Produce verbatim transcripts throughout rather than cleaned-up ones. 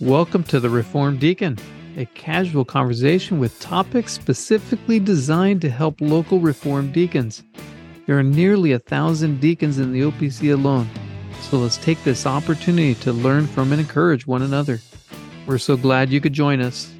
Welcome to The Reformed Deacon, a casual conversation with topics specifically designed to help local Reformed deacons. There are nearly a thousand deacons in the O P C alone, so let's take this opportunity to learn from and encourage one another. We're so glad you could join us.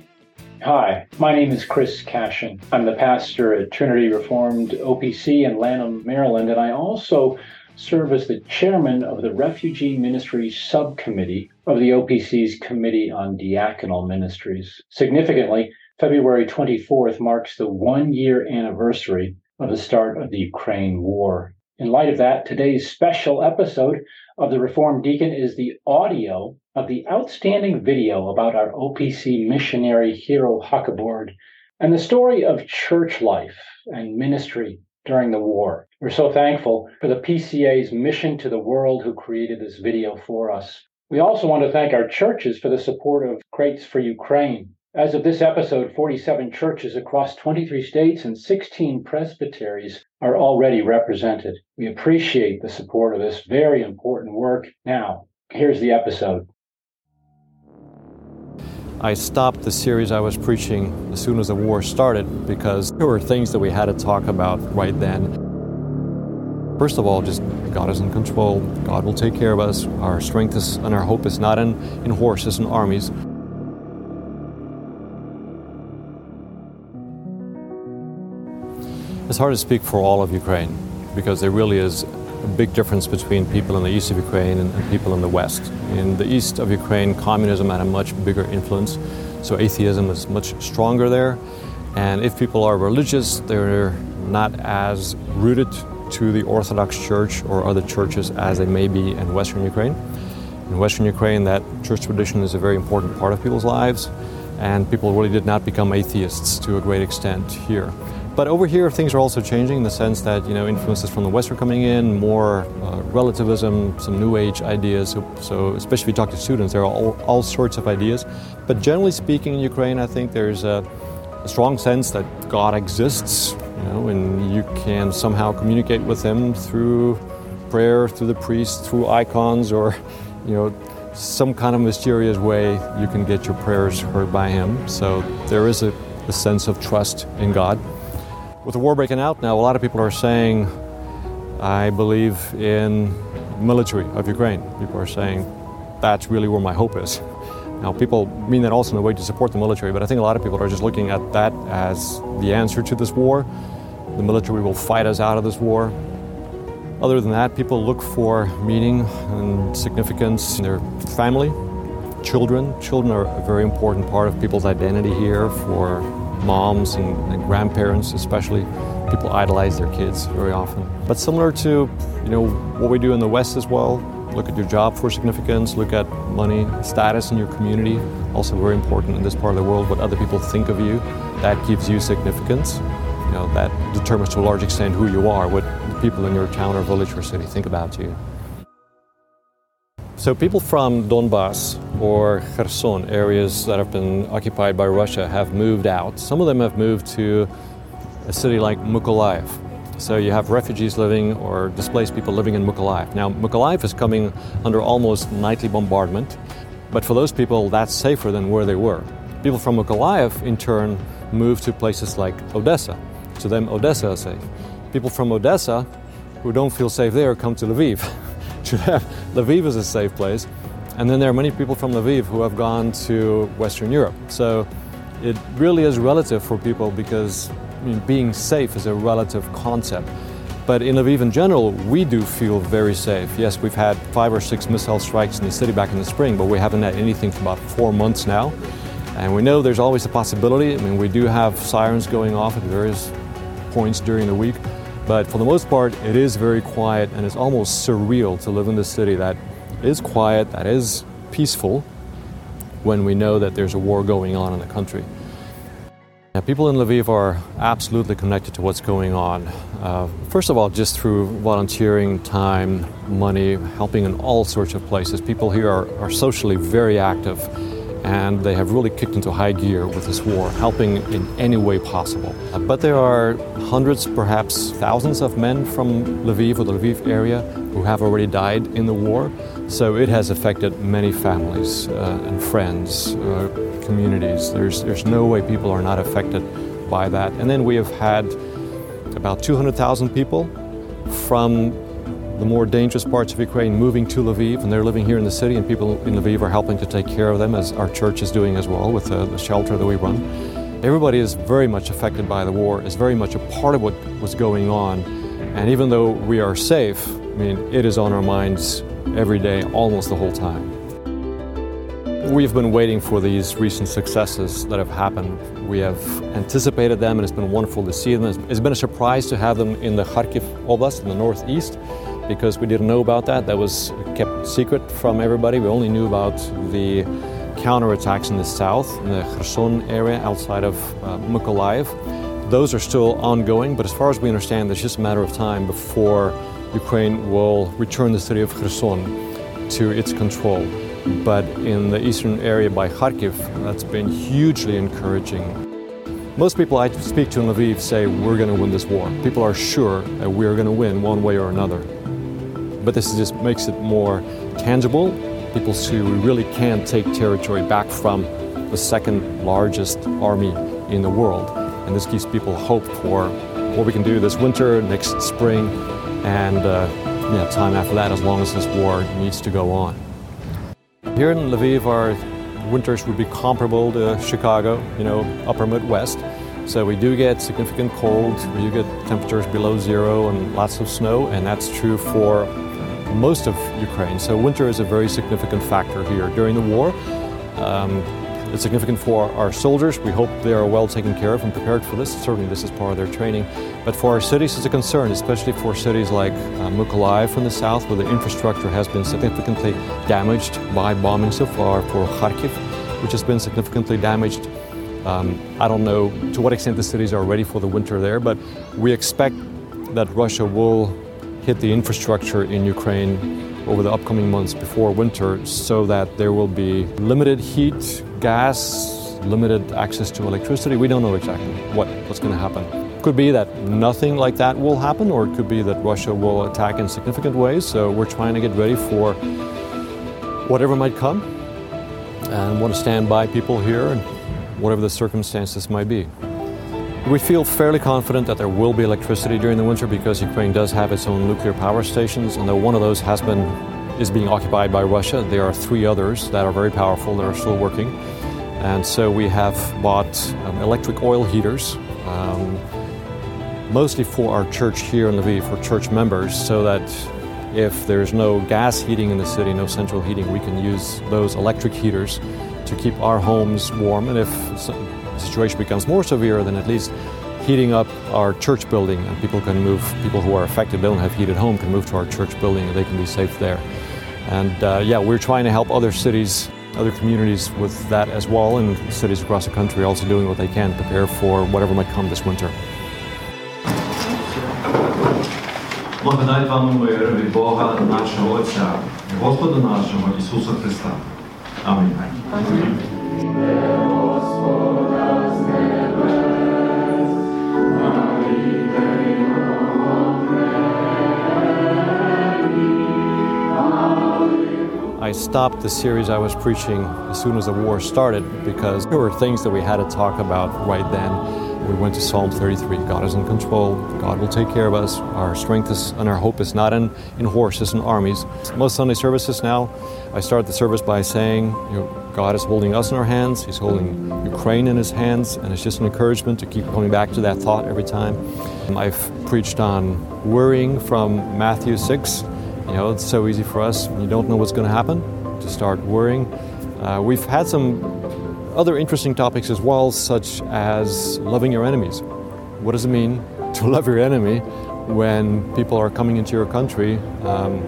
Hi, my name is Chris Cashin. I'm the pastor at Trinity Reformed O P C in Lanham, Maryland, and I also serve as the chairman of the Refugee Ministries Subcommittee of the O P C's Committee on Diaconal Ministries. Significantly, February twenty-fourth marks the one-year anniversary of the start of the Ukraine war. In light of that, today's special episode of The Reformed Deacon is the audio of the outstanding video about our O P C missionary Heero Hacquebord and the story of church life and ministry during the war. We're so thankful for the P C A's Mission to the World who created this video for us. We also want to thank our churches for the support of Crates for Ukraine. As of this episode, forty-seven churches across twenty-three states and sixteen presbyteries are already represented. We appreciate the support of this very important work. Now, here's the episode. I stopped the series I was preaching as soon as the war started because there were things that we had to talk about right then. First of all, just God is in control. God will take care of us. Our strength is, and our hope is not in, in horses and armies. It's hard to speak for all of Ukraine because there really is a big difference between people in the east of Ukraine and people in the west. In the east of Ukraine, communism had a much bigger influence, so atheism is much stronger there. And if people are religious, they're not as rooted to the Orthodox Church or other churches as they may be in Western Ukraine. In Western Ukraine, that church tradition is a very important part of people's lives, and people really did not become atheists to a great extent here. But over here, things are also changing in the sense that, you know, influences from the West are coming in, more uh, relativism, some New Age ideas. So, so especially if you talk to students, there are all, all sorts of ideas. But generally speaking in Ukraine, I think there's a, a strong sense that God exists, you know, and you can somehow communicate with him through prayer, through the priest, through icons, or, you know, some kind of mysterious way you can get your prayers heard by him. So there is a, a sense of trust in God. With the war breaking out now, a lot of people are saying, I believe in the military of Ukraine. People are saying, that's really where my hope is. Now, people mean that also in a way to support the military, but I think a lot of people are just looking at that as the answer to this war. The military will fight us out of this war. Other than that, people look for meaning and significance in their family, children. Children are a very important part of people's identity here for moms and, and grandparents, especially. People idolize their kids very often. But similar to, you know, what we do in the West as well, look at your job for significance, look at money, status in your community, also very important in this part of the world, what other people think of you, that gives you significance. You know, that determines to a large extent who you are, what the people in your town or village or city think about you. So people from Donbass or Kherson, areas that have been occupied by Russia, have moved out. Some of them have moved to a city like Mykolaiv. So you have refugees living or displaced people living in Mykolaiv. Now, Mykolaiv is coming under almost nightly bombardment, but for those people, that's safer than where they were. People from Mykolaiv, in turn, move to places like Odessa. To them, Odessa is safe. People from Odessa who don't feel safe there come to Lviv. To them, Lviv is a safe place. And then there are many people from Lviv who have gone to Western Europe. So it really is relative for people because, I mean, being safe is a relative concept. But in Lviv in general, we do feel very safe. Yes, we've had five or six missile strikes in the city back in the spring, but we haven't had anything for about four months now. And we know there's always a possibility. I mean, we do have sirens going off at various points during the week. But for the most part, it is very quiet, and it's almost surreal to live in this city that is quiet, that is peaceful, when we know that there's a war going on in the country. Now, people in Lviv are absolutely connected to what's going on. Uh, first of all, just through volunteering, time, money, helping in all sorts of places. People here are, are socially very active, and they have really kicked into high gear with this war, helping in any way possible. But there are hundreds, perhaps thousands of men from Lviv or the Lviv area who have already died in the war. So it has affected many families uh, and friends, uh, communities. There's there's no way people are not affected by that. And then we have had about two hundred thousand people from the more dangerous parts of Ukraine moving to Lviv, and they're living here in the city, and people in Lviv are helping to take care of them, as our church is doing as well with uh, the shelter that we run. Everybody is very much affected by the war, is very much a part of what was going on. And even though we are safe, I mean, it is on our minds every day, almost the whole time. We've been waiting for these recent successes that have happened. We have anticipated them, and it's been wonderful to see them. It's been a surprise to have them in the Kharkiv Oblast, in the northeast, because we didn't know about that. That was kept secret from everybody. We only knew about the counterattacks in the south, in the Kherson area outside of uh, Mykolaiv. Those are still ongoing, but as far as we understand, it's just a matter of time before Ukraine will return the city of Kherson to its control. But in the eastern area by Kharkiv, that's been hugely encouraging. Most people I speak to in Lviv say, we're going to win this war. People are sure that we're going to win one way or another. But this just makes it more tangible. People see we really can take territory back from the second largest army in the world. And this gives people hope for what we can do this winter, next spring, and uh, yeah, time after that, as long as this war needs to go on. Here in Lviv, our winters would be comparable to Chicago, you know, upper Midwest. So we do get significant cold, we do get temperatures below zero and lots of snow, and that's true for most of Ukraine. So winter is a very significant factor here. During the war, um, it's significant for our soldiers. We hope they are well taken care of and prepared for this. Certainly this is part of their training. But for our cities, it's a concern, especially for cities like uh, Mykolaiv from the south, where the infrastructure has been significantly damaged by bombing so far, for Kharkiv, which has been significantly damaged. Um, I don't know to what extent the cities are ready for the winter there, but we expect that Russia will hit the infrastructure in Ukraine over the upcoming months before winter, so that there will be limited heat, gas, limited access to electricity. We don't know exactly what, what's going to happen. Could be that nothing like that will happen, or it could be that Russia will attack in significant ways. So we're trying to get ready for whatever might come, and want to stand by people here and whatever the circumstances might be. We feel fairly confident that there will be electricity during the winter, because Ukraine does have its own nuclear power stations, and though one of those has been is being occupied by Russia, there are three others that are very powerful that are still working. And so we have bought um, electric oil heaters, um, mostly for our church here in Lviv, for church members, so that if there's no gas heating in the city, no central heating, we can use those electric heaters to keep our homes warm. And if the situation becomes more severe, then at least heating up our church building, and people can move, people who are affected, they don't have heat at home, can move to our church building and they can be safe there. And uh, yeah, we're trying to help other cities, other communities with that as well, and cities across the country also doing what they can to prepare for whatever might come this winter. Благодать вам мир від Бога нашого Отця, Господа нашого Ісуса Христа. Амінь. I stopped the series I was preaching as soon as the war started, because there were things that we had to talk about right then. We went to Psalm thirty-three. God is in control. God will take care of us. Our strength is, and our hope is not in, in horses and armies. Most Sunday services now, I start the service by saying, you know, God is holding us in our hands. He's holding Ukraine in his hands. And it's just an encouragement to keep coming back to that thought every time. I've preached on worrying from Matthew six. You know, it's so easy for us, you don't know what's going to happen, to start worrying. Uh, we've had some other interesting topics as well, such as loving your enemies. What does it mean to love your enemy when people are coming into your country, um,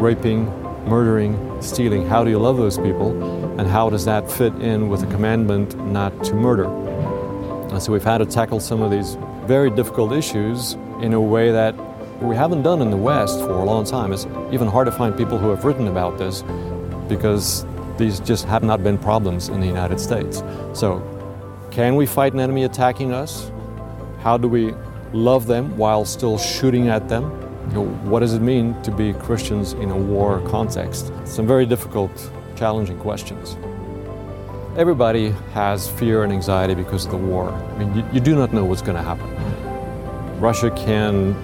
raping, murdering, stealing? How do you love those people? And how does that fit in with the commandment not to murder? And so we've had to tackle some of these very difficult issues in a way that we haven't done in the West for a long time. It's even hard to find people who have written about this, because these just have not been problems in the United States. So, can we fight an enemy attacking us? How do we love them while still shooting at them? What does it mean to be Christians in a war context? Some very difficult, challenging questions. Everybody has fear and anxiety because of the war. I mean, you, you do not know what's going to happen. Russia can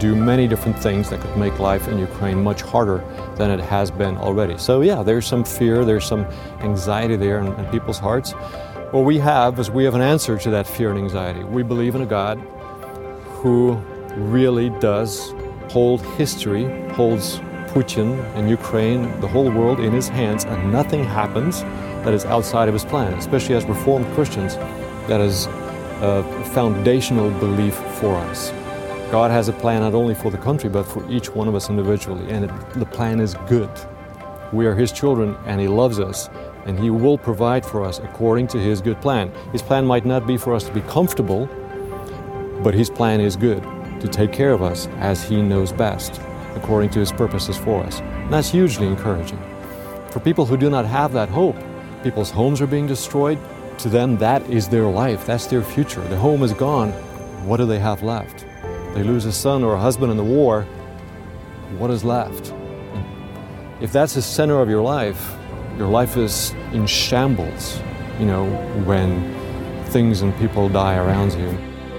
do many different things that could make life in Ukraine much harder than it has been already. So yeah, there's some fear, there's some anxiety there in, in people's hearts. What we have is we have an answer to that fear and anxiety. We believe in a God who really does hold history, holds Putin and Ukraine, the whole world in his hands, and nothing happens that is outside of his plan, especially as Reformed Christians. That is a foundational belief for us. God has a plan not only for the country, but for each one of us individually, and it, the plan is good. We are his children, and he loves us. And he will provide for us according to his good plan. His plan might not be for us to be comfortable, but his plan is good, to take care of us as he knows best, according to his purposes for us. And that's hugely encouraging. For people who do not have that hope, people's homes are being destroyed. To them, that is their life, that's their future. The home is gone. What do they have left? They lose a son or a husband in the war. What is left? If that's the center of your life, your life is in shambles, you know, when things and people die around you.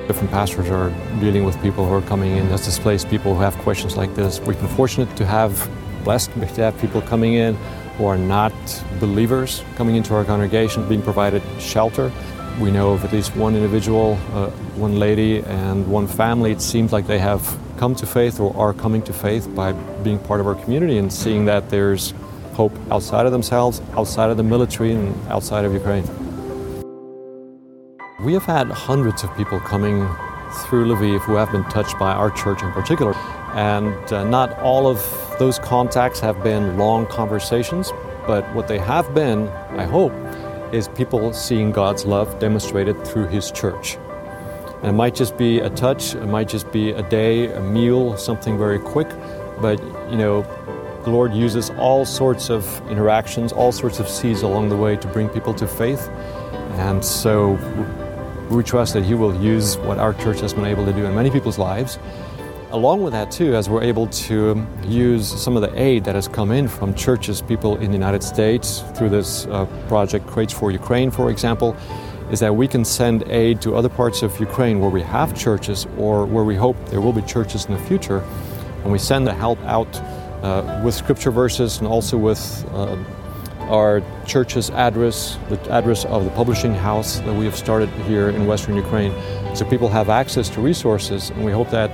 Different pastors are dealing with people who are coming in as displaced people who have questions like this. We've been fortunate to have, blessed to have people coming in who are not believers, coming into our congregation, being provided shelter. We know of at least one individual, uh, one lady and one family. It seems like they have come to faith or are coming to faith by being part of our community and seeing that there's hope outside of themselves, outside of the military, and outside of Ukraine. We have had hundreds of people coming through Lviv who have been touched by our church in particular, and uh, not all of those contacts have been long conversations, but what they have been, I hope, is people seeing God's love demonstrated through his church. And it might just be a touch, it might just be a day, a meal, something very quick, but you know, the Lord uses all sorts of interactions, all sorts of seeds along the way to bring people to faith. And so we trust that he will use what our church has been able to do in many people's lives. Along with that too, as we're able to use some of the aid that has come in from churches, people in the United States, through this uh, project Crates for Ukraine, for example, is that we can send aid to other parts of Ukraine where we have churches or where we hope there will be churches in the future. And we send the help out Uh, with scripture verses and also with uh, our church's address, the address of the publishing house that we have started here in Western Ukraine. So people have access to resources, and we hope that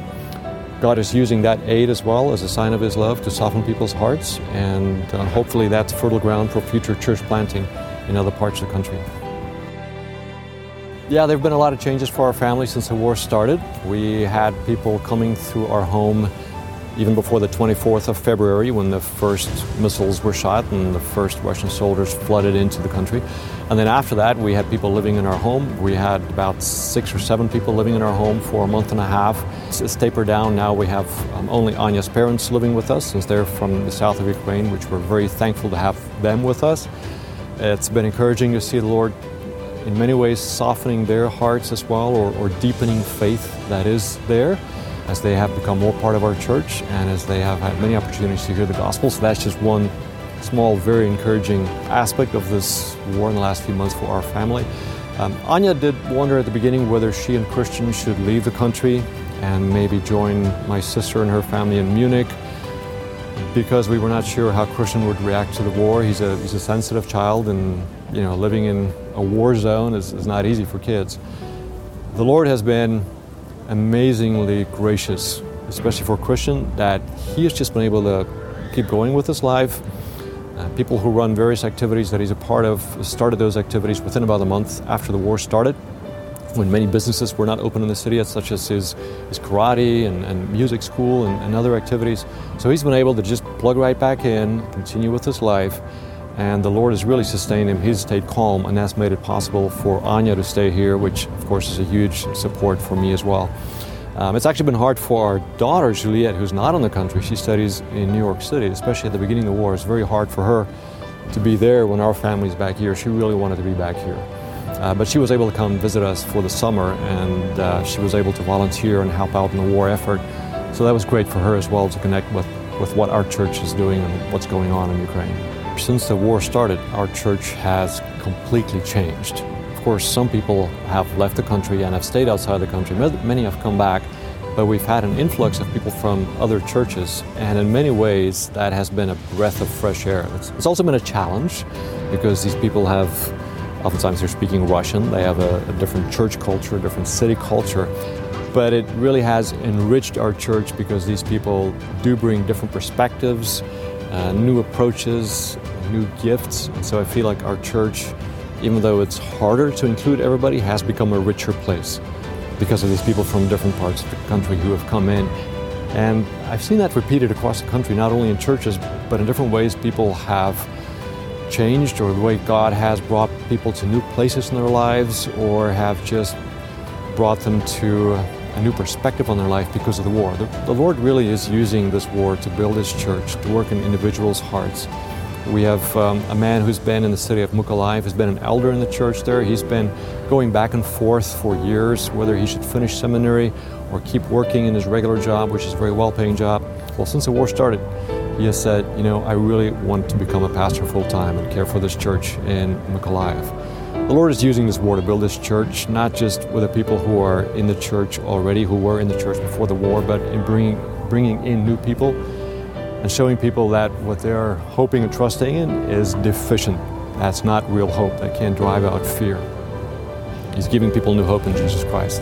God is using that aid as well as a sign of his love to soften people's hearts, and uh, hopefully that's fertile ground for future church planting in other parts of the country. Yeah, there have been a lot of changes for our family since the war started. We had people coming through our home even before the twenty-fourth of February, when the first missiles were shot and the first Russian soldiers flooded into the country. And then after that, we had people living in our home. We had about six or seven people living in our home for a month and a half. It's tapered down now. We have um, only Anya's parents living with us, since they're from the south of Ukraine, which we're very thankful to have them with us. It's been encouraging to see the Lord in many ways softening their hearts as well, or, or deepening faith that is there, as they have become more part of our church and as they have had many opportunities to hear the gospel. So that's just one small, very encouraging aspect of this war in the last few months for our family. Um, Anya did wonder at the beginning whether she and Christian should leave the country and maybe join my sister and her family in Munich, because we were not sure how Christian would react to the war. He's a, he's a sensitive child, and you know, living in a war zone is, is not easy for kids. The Lord has been amazingly gracious, especially for Christian, that he has just been able to keep going with his life. Uh, people who run various activities that he's a part of started those activities within about a month after the war started, when many businesses were not open in the city, such as his, his karate and, and music school and, and other activities. So he's been able to just plug right back in, continue with his life, and the Lord has really sustained him. He's stayed calm, and that's made it possible for Anya to stay here, which of course is a huge support for me as well. Um, it's actually been hard for our daughter, Juliette, who's not in the country. She studies in New York City, especially at the beginning of the war. It's very hard for her to be there when our family's back here. She really wanted to be back here. Uh, but she was able to come visit us for the summer, and uh, she was able to volunteer and help out in the war effort. So that was great for her as well, to connect with, with what our church is doing and what's going on in Ukraine. Since the war started, our church has completely changed. Of course, some people have left the country and have stayed outside the country. Many have come back, but we've had an influx of people from other churches, and in many ways that has been a breath of fresh air. It's, it's also been a challenge because these people have, oftentimes they're speaking Russian, they have a, a different church culture, a different city culture, but it really has enriched our church because these people do bring different perspectives, uh, new approaches, new gifts, and so I feel like our church, even though it's harder to include everybody, has become a richer place because of these people from different parts of the country who have come in. And I've seen that repeated across the country, not only in churches, but in different ways people have changed, or the way God has brought people to new places in their lives, or have just brought them to a new perspective on their life because of the war. The, the Lord really is using this war to build His church, to work in individuals' hearts. We have um, a man who's been in the city of Mykolaiv, who's been an elder in the church there. He's been going back and forth for years, whether he should finish seminary or keep working in his regular job, which is a very well-paying job. Well, since the war started, he has said, you know, I really want to become a pastor full-time and care for this church in Mykolaiv. The Lord is using this war to build this church, not just with the people who are in the church already, who were in the church before the war, but in bringing, bringing in new people, and showing people that what they're hoping and trusting in is deficient. That's not real hope. That can't drive out fear. He's giving people new hope in Jesus Christ.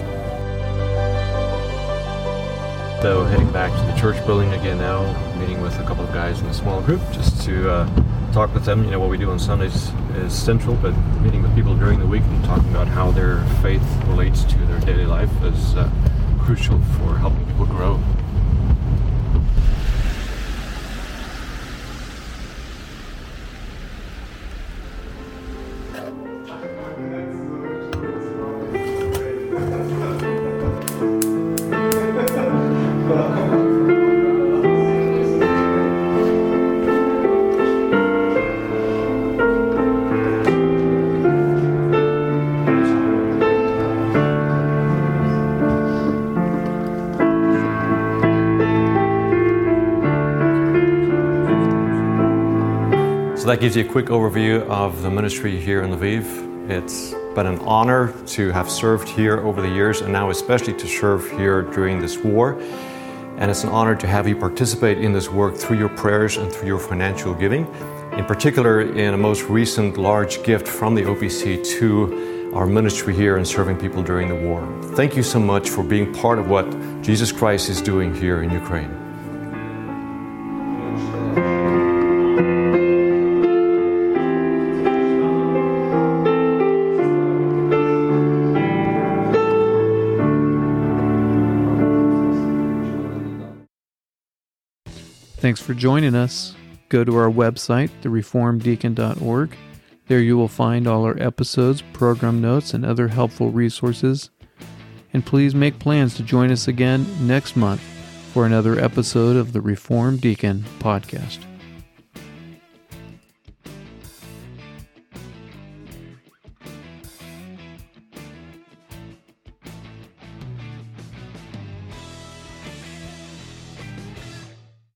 So heading back to the church building again now, meeting with a couple of guys in a small group just to uh, talk with them. You know, what we do on Sundays is central, but meeting with people during the week and talking about how their faith relates to their daily life is uh, crucial for helping people grow. So that gives you a quick overview of the ministry here in Lviv. It's been an honor to have served here over the years, and now especially to serve here during this war. And it's an honor to have you participate in this work through your prayers and through your financial giving, in particular in a most recent large gift from the O P C to our ministry here and serving people during the war. Thank you so much for being part of what Jesus Christ is doing here in Ukraine. Thanks for joining us. Go to our website, the reformed deacon dot org. There you will find all our episodes, program notes, and other helpful resources. And please make plans to join us again next month for another episode of the Reformed Deacon Podcast.